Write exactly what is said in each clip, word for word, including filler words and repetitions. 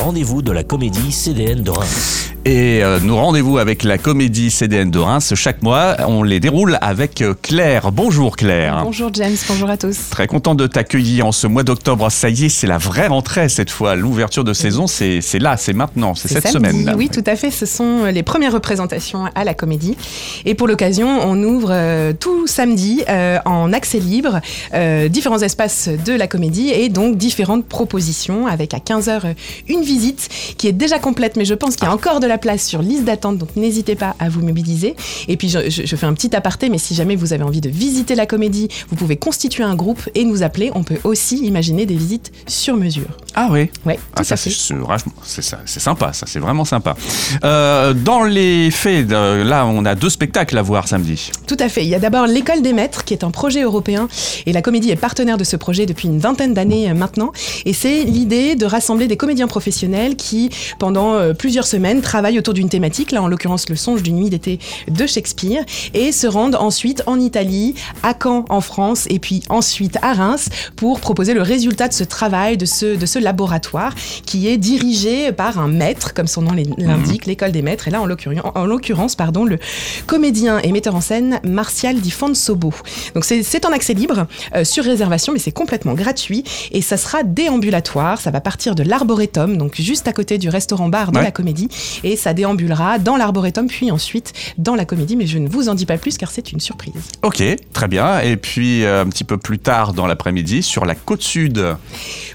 Rendez-vous de la Comédie C D N de Reims. Et euh, nos rendez-vous avec la Comédie C D N de Reims, chaque mois, on les déroule avec Claire. Bonjour Claire. Bonjour James, bonjour à tous. Très content de t'accueillir en ce mois d'octobre. Ça y est, c'est la vraie rentrée cette fois. L'ouverture de saison, c'est, c'est là, c'est maintenant, c'est, c'est cette samedi, semaine. Oui, tout à fait. Ce sont les premières représentations à la Comédie. Et pour l'occasion, on ouvre euh, tout samedi euh, en accès libre, euh, différents espaces de la Comédie et donc différentes propositions avec à quinze heures une visite qui est déjà complète, mais je pense qu'il y a ah. encore de la place sur liste d'attente, donc n'hésitez pas à vous mobiliser. Et puis je, je, je fais un petit aparté, mais si jamais vous avez envie de visiter la Comédie, vous pouvez constituer un groupe et nous appeler. On peut aussi imaginer des visites sur mesure. Ah oui. Ouais, tout ah, ça, à fait. C'est, c'est, c'est, c'est sympa, ça, c'est vraiment sympa. Euh, dans les faits, là, on a deux spectacles à voir samedi. Tout à fait. Il y a d'abord l'École des Maîtres, qui est un projet européen, et la Comédie est partenaire de ce projet depuis une vingtaine d'années maintenant. Et c'est l'idée de rassembler des comédiens professionnels qui, pendant plusieurs semaines, travaillent autour d'une thématique, là en l'occurrence le songe d'une nuit d'été de Shakespeare, et se rendent ensuite en Italie, à Caen en France, et puis ensuite à Reims pour proposer le résultat de ce travail, de ce, de ce laboratoire qui est dirigé par un maître, comme son nom l'indique, l'École des Maîtres, et là en l'occurrence, en l'occurrence pardon, le comédien et metteur en scène Martial di Fansobo. Donc c'est, c'est en accès libre, euh, sur réservation, mais c'est complètement gratuit, et ça sera déambulatoire, ça va partir de l'Arboretum, donc juste à côté du restaurant-bar de ouais. la Comédie, et Et ça déambulera dans l'Arboretum, puis ensuite dans la Comédie. Mais je ne vous en dis pas plus, car c'est une surprise. Ok, très bien. Et puis, euh, un petit peu plus tard dans l'après-midi, sur la Côte Sud.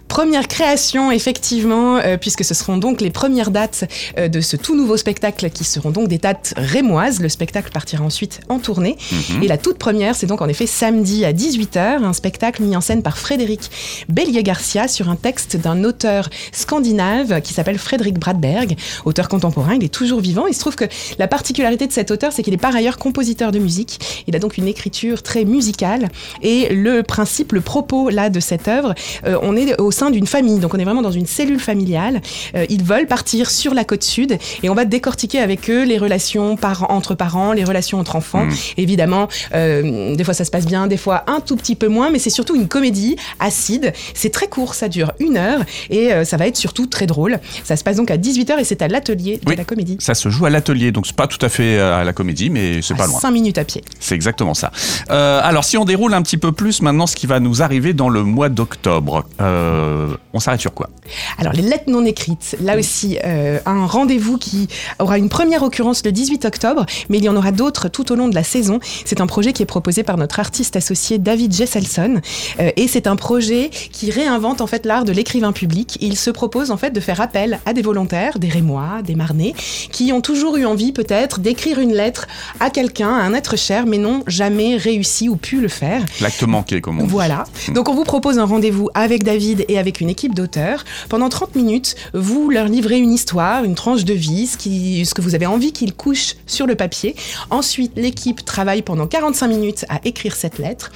Première création, effectivement, euh, puisque ce seront donc les premières dates euh, de ce tout nouveau spectacle, qui seront donc des dates rémoises. Le spectacle partira ensuite en tournée. Mm-hmm. Et la toute première, c'est donc en effet samedi à dix-huit heures, un spectacle mis en scène par Frédéric Bellier-Garcia sur un texte d'un auteur scandinave qui s'appelle Frédéric Bradberg, auteur contemporain. Il est toujours vivant. Il se trouve que la particularité de cet auteur, c'est qu'il est par ailleurs compositeur de musique. Il a donc une écriture très musicale. Et le principe, le propos là de cette œuvre, euh, on est au sein d'une famille. Donc on est vraiment dans une cellule familiale. Euh, ils veulent partir sur la Côte Sud et on va décortiquer avec eux les relations par- entre parents, les relations entre enfants. Mmh. Évidemment, euh, des fois ça se passe bien, des fois un tout petit peu moins, mais c'est surtout une comédie acide. C'est très court, ça dure une heure et euh, ça va être surtout très drôle. Ça se passe donc à dix-huit heures et c'est à l'atelier de oui. La Comédie. Ça se joue à l'atelier, donc c'est pas tout à fait à la Comédie, mais c'est à pas loin. cinq minutes à pied. C'est exactement ça. Euh, alors, si on déroule un petit peu plus maintenant ce qui va nous arriver dans le mois d'octobre, euh, on s'arrête sur quoi ? Alors, les lettres non écrites. Là aussi, euh, un rendez-vous qui aura une première occurrence le dix-huit octobre, mais il y en aura d'autres tout au long de la saison. C'est un projet qui est proposé par notre artiste associé David Jesselson, euh, et c'est un projet qui réinvente en fait l'art de l'écrivain public. Il se propose en fait de faire appel à des volontaires, des Rémois, des Marnais, qui ont toujours eu envie peut-être d'écrire une lettre à quelqu'un, à un être cher, mais n'ont jamais réussi ou pu le faire. L'acte manqué, comme on dit. Voilà. Donc on vous propose un rendez-vous avec David et avec une équipe d'auteurs. Pendant trente minutes, vous leur livrez une histoire, une tranche de vie, ce, qui, ce que vous avez envie qu'ils couchent sur le papier. Ensuite, l'équipe travaille pendant quarante-cinq minutes à écrire cette lettre.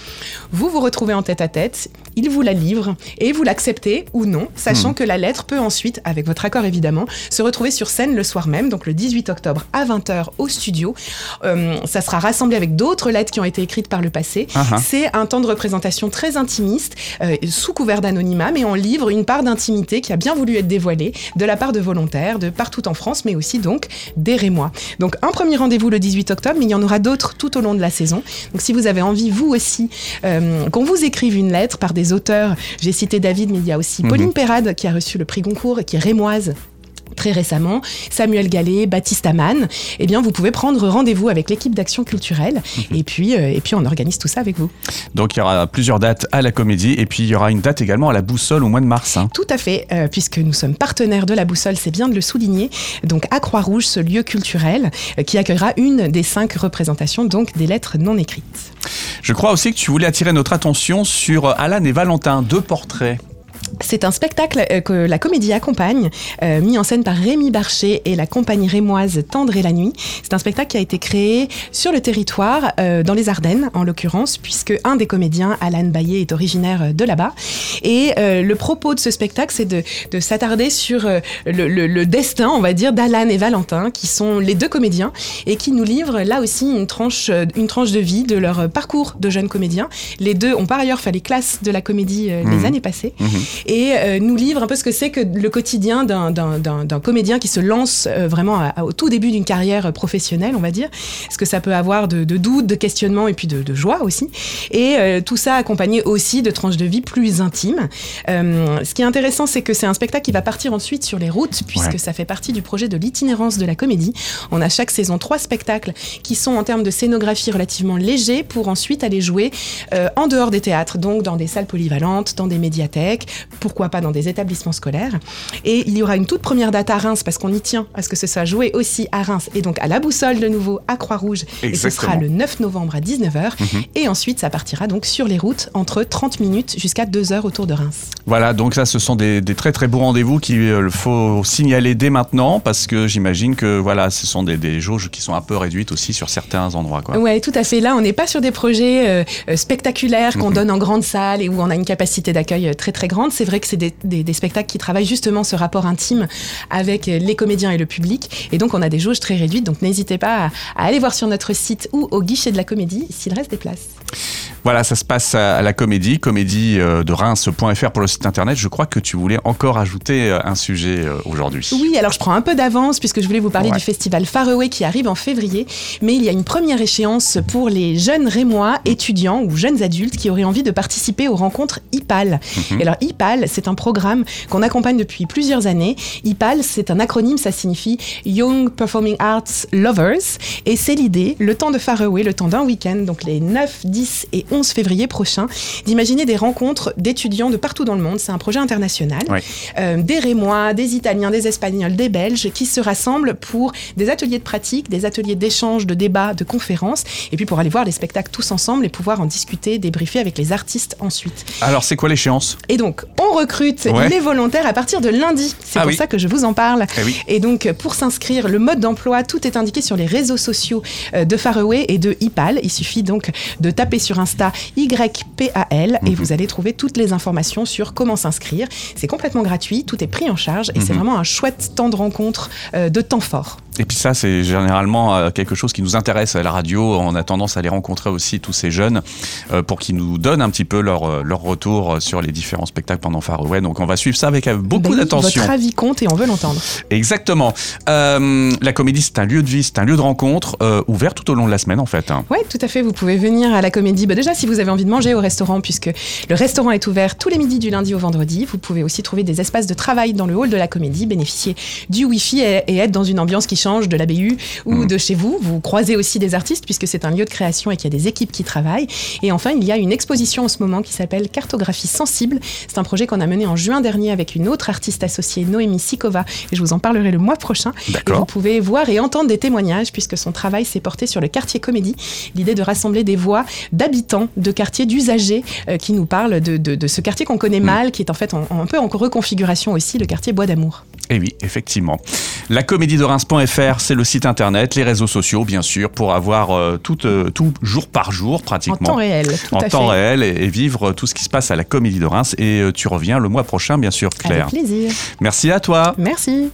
Vous vous retrouvez en tête-à-tête, ils vous la livrent et vous l'acceptez ou non, sachant mmh. que la lettre peut ensuite, avec votre accord évidemment, se retrouver sur scène le soir même, donc le dix-huit octobre à vingt heures au studio. Euh, ça sera rassemblé avec d'autres lettres qui ont été écrites par le passé. Uh-huh. C'est un temps de représentation très intimiste, euh, sous couvert d'anonymat, mais on livre une part d'intimité qui a bien voulu être dévoilée de la part de volontaires de partout en France, mais aussi donc des Rémois. Donc un premier rendez-vous le dix-huit octobre, mais il y en aura d'autres tout au long de la saison. Donc si vous avez envie, vous aussi, euh, qu'on vous écrive une lettre par des auteurs, j'ai cité David, mais il y a aussi mmh. Pauline Perrade qui a reçu le prix Goncourt et qui est rémoise très récemment, Samuel Gallet, Baptiste Amann, eh bien vous pouvez prendre rendez-vous avec l'équipe d'action culturelle mmh. et puis euh, et puis on organise tout ça avec vous. Donc il y aura plusieurs dates à la Comédie et puis il y aura une date également à la Boussole au mois de mars. Hein. Tout à fait, euh, puisque nous sommes partenaires de la Boussole, c'est bien de le souligner. Donc à Croix-Rouge, ce lieu culturel euh, qui accueillera une des cinq représentations donc des lettres non écrites. Je crois aussi que tu voulais attirer notre attention sur Alann et Valentin, deux portraits. C'est un spectacle que la Comédie accompagne, euh, mis en scène par Rémi Barchet et la compagnie rémoise Tendre et la Nuit. C'est un spectacle qui a été créé sur le territoire, euh, dans les Ardennes en l'occurrence, puisque un des comédiens, Alann Bayet, est originaire de là-bas. Et euh, le propos de ce spectacle, c'est de, de s'attarder sur euh, le, le, le destin, on va dire, d'Alann et Valentin, qui sont les deux comédiens et qui nous livrent là aussi une tranche, une tranche de vie de leur parcours de jeunes comédiens. Les deux ont par ailleurs fait les classes de la Comédie euh, les mmh. années passées. Mmh. et euh, nous livre un peu ce que c'est que le quotidien d'un, d'un, d'un, d'un comédien qui se lance euh, vraiment à, à, au tout début d'une carrière professionnelle, on va dire, ce que ça peut avoir de, de doutes, de questionnements et puis de, de joie aussi, et euh, tout ça accompagné aussi de tranches de vie plus intimes. Euh, ce qui est intéressant, c'est que c'est un spectacle qui va partir ensuite sur les routes, puisque ouais. ça fait partie du projet de l'itinérance de la comédie. On a chaque saison trois spectacles qui sont en termes de scénographie relativement légers pour ensuite aller jouer euh, en dehors des théâtres, donc dans des salles polyvalentes, dans des médiathèques, pourquoi pas dans des établissements scolaires. Et il y aura une toute première date à Reims, parce qu'on y tient à ce que ce soit joué aussi à Reims, et donc à la Boussole de nouveau, à Croix-Rouge. Exactement. Et ce sera le neuf novembre à dix-neuf heures. Mm-hmm. Et ensuite, ça partira donc sur les routes, entre trente minutes jusqu'à deux heures autour de Reims. Voilà, donc ça, ce sont des, des très très beaux rendez-vous qu'il euh, faut signaler dès maintenant, parce que j'imagine que voilà, ce sont des, des jauges qui sont un peu réduites aussi sur certains endroits. Oui, tout à fait. Là, on n'est pas sur des projets euh, spectaculaires qu'on mm-hmm. donne en grande salle et où on a une capacité d'accueil très très grande. C'est vrai que c'est des, des, des spectacles qui travaillent justement ce rapport intime avec les comédiens et le public. Et donc, on a des jauges très réduites. Donc, n'hésitez pas à, à aller voir sur notre site ou au guichet de la Comédie s'il reste des places. Voilà, ça se passe à la Comédie, comédie de Reims.fr pour le site internet. Je crois que tu voulais encore ajouter un sujet aujourd'hui. Oui, alors je prends un peu d'avance puisque je voulais vous parler ouais. du festival Faraway qui arrive en février. Mais il y a une première échéance pour les jeunes Rémois, étudiants ou jeunes adultes qui auraient envie de participer aux rencontres I P A L. Mmh. Et alors I P A L, c'est un programme qu'on accompagne depuis plusieurs années. I P A L, c'est un acronyme, ça signifie Young Performing Arts Lovers. Et c'est l'idée, le temps de Faraway, le temps d'un week-end, donc les neuf, dix et onze février prochains, d'imaginer des rencontres d'étudiants de partout dans le monde. C'est un projet international. Ouais. Euh, des Rémois, des Italiens, des Espagnols, des Belges qui se rassemblent pour des ateliers de pratique, des ateliers d'échange, de débats, de conférences, et puis pour aller voir les spectacles tous ensemble et pouvoir en discuter, débriefer avec les artistes ensuite. Alors, c'est quoi l'échéance ? Et donc, on recrute ouais. les volontaires à partir de lundi. C'est ah pour oui. ça que je vous en parle. Ah oui. Et donc, pour s'inscrire, le mode d'emploi, tout est indiqué sur les réseaux sociaux de Faraway et de I P A L. Il suffit donc de taper sur Insta Y P A L et mmh. vous allez trouver toutes les informations sur comment s'inscrire. C'est complètement gratuit, tout est pris en charge et mmh. c'est vraiment un chouette temps de rencontre, euh, de temps fort. Et puis ça, c'est généralement quelque chose qui nous intéresse à la radio. On a tendance à les rencontrer aussi, tous ces jeunes, pour qu'ils nous donnent un petit peu leur, leur retour sur les différents spectacles pendant Faraway. Donc on va suivre ça avec beaucoup ben oui, d'attention. Votre avis compte et on veut l'entendre. Exactement. Euh, la Comédie, c'est un lieu de vie, c'est un lieu de rencontre, euh, ouvert tout au long de la semaine en fait. Oui, tout à fait. Vous pouvez venir à la Comédie. Ben déjà, si vous avez envie de manger au restaurant, puisque le restaurant est ouvert tous les midis du lundi au vendredi. Vous pouvez aussi trouver des espaces de travail dans le hall de la Comédie, bénéficier du Wi-Fi et, et être dans une ambiance qui change de la B U ou mmh. de chez vous. Vous croisez aussi des artistes puisque c'est un lieu de création et qu'il y a des équipes qui travaillent. Et enfin, il y a une exposition en ce moment qui s'appelle Cartographie sensible. C'est un projet qu'on a mené en juin dernier avec une autre artiste associée, Noémie Sikova. Et je vous en parlerai le mois prochain. D'accord. Et vous pouvez voir et entendre des témoignages puisque son travail s'est porté sur le quartier Comédie. L'idée de rassembler des voix d'habitants de quartiers, d'usagers euh, qui nous parlent de, de, de ce quartier qu'on connaît mmh. mal, qui est en fait en, en, un peu en reconfiguration aussi, le quartier Bois d'Amour. Et oui, effectivement. La Comédie de Reims.fr, c'est le site internet, les réseaux sociaux bien sûr, pour avoir euh, tout, euh, tout jour par jour pratiquement. En temps réel, tout à fait. En temps réel et, et vivre tout ce qui se passe à la Comédie de Reims. Et euh, tu reviens le mois prochain bien sûr, Claire. Avec plaisir. Merci à toi. Merci.